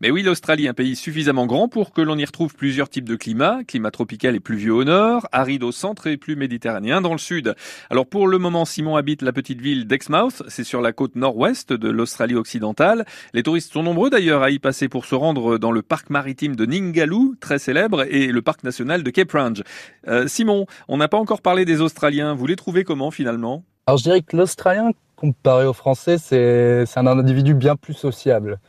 Mais oui, l'Australie est un pays suffisamment grand pour que l'on y retrouve plusieurs types de climats, climat tropical et pluvieux au nord, aride au centre et plus méditerranéen dans le sud. Alors pour le moment, Simon habite la petite ville d'Exmouth, c'est sur la côte nord-ouest de l'Australie occidentale. Les touristes sont nombreux d'ailleurs à y passer pour se rendre dans le parc maritime de Ningaloo, très célèbre, et le parc national de Cape Range. Simon, on n'a pas encore parlé des Australiens, vous les trouvez comment finalement? Alors je dirais que l'Australien, comparé aux Français, c'est un individu bien plus sociable.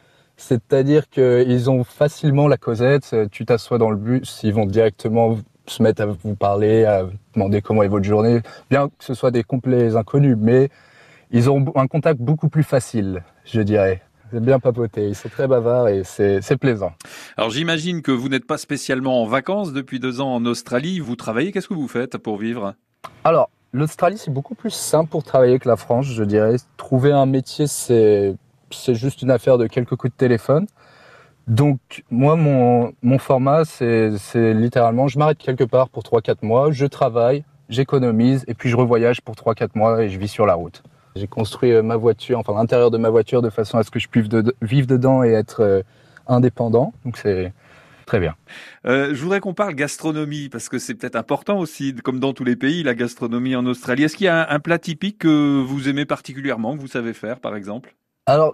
C'est-à-dire qu'ils ont facilement la causette, tu t'assois dans le bus, ils vont directement se mettre à vous parler, à vous demander comment est votre journée, bien que ce soit des complets inconnus, mais ils ont un contact beaucoup plus facile, je dirais. J'aime bien papoter, ils sont très bavards et c'est plaisant. Alors j'imagine que vous n'êtes pas spécialement en vacances depuis 2 ans en Australie, vous travaillez, qu'est-ce que vous faites pour vivre? Alors, l'Australie c'est beaucoup plus simple pour travailler que la France, je dirais. Trouver un métier c'est juste une affaire de quelques coups de téléphone. Donc moi, mon format, c'est littéralement, je m'arrête quelque part pour 3-4 mois, je travaille, j'économise, et puis je revoyage pour 3-4 mois et je vis sur la route. J'ai construit ma voiture, enfin l'intérieur de ma voiture, de façon à ce que je puisse vivre dedans et être indépendant. Donc c'est très bien. Je voudrais qu'on parle gastronomie, parce que c'est peut-être important aussi, comme dans tous les pays, la gastronomie en Australie. Est-ce qu'il y a un plat typique que vous aimez particulièrement, que vous savez faire par exemple ? Alors,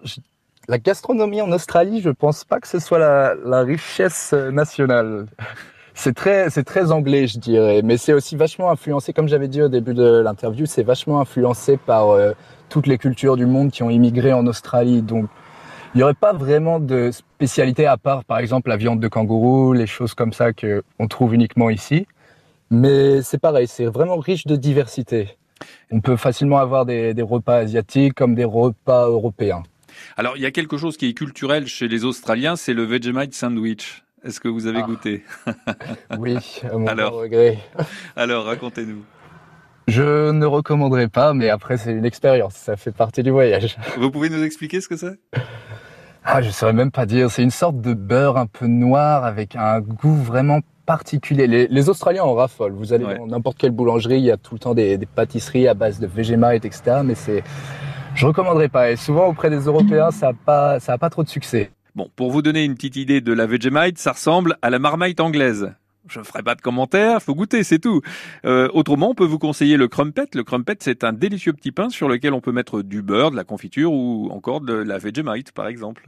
la gastronomie en Australie, je ne pense pas que ce soit la richesse nationale. C'est très anglais, je dirais, mais c'est aussi vachement influencé, comme j'avais dit au début de l'interview, c'est vachement influencé par toutes les cultures du monde qui ont immigré en Australie. Donc, il n'y aurait pas vraiment de spécialité à part, par exemple, la viande de kangourou, les choses comme ça qu'on trouve uniquement ici. Mais c'est pareil, c'est vraiment riche de diversité. On peut facilement avoir des repas asiatiques comme des repas européens. Alors, il y a quelque chose qui est culturel chez les Australiens, c'est le Vegemite sandwich. Est-ce que vous avez goûté? Oui, à mon regret. Alors, racontez-nous. Je ne recommanderais pas, mais après, c'est une expérience. Ça fait partie du voyage. Vous pouvez nous expliquer ce que c'est? Je ne saurais même pas dire. C'est une sorte de beurre un peu noir avec un goût vraiment particulier. Les Australiens en raffolent. Vous allez dans n'importe quelle boulangerie, il y a tout le temps des pâtisseries à base de Vegemite, etc. Mais je recommanderais pas. Et souvent auprès des Européens, ça a pas trop de succès. Bon, pour vous donner une petite idée de la Vegemite, ça ressemble à la Marmite anglaise. Je ne ferai pas de commentaires, faut goûter, c'est tout. Autrement, on peut vous conseiller le Crumpet. Le Crumpet, c'est un délicieux petit pain sur lequel on peut mettre du beurre, de la confiture ou encore de la Vegemite, par exemple.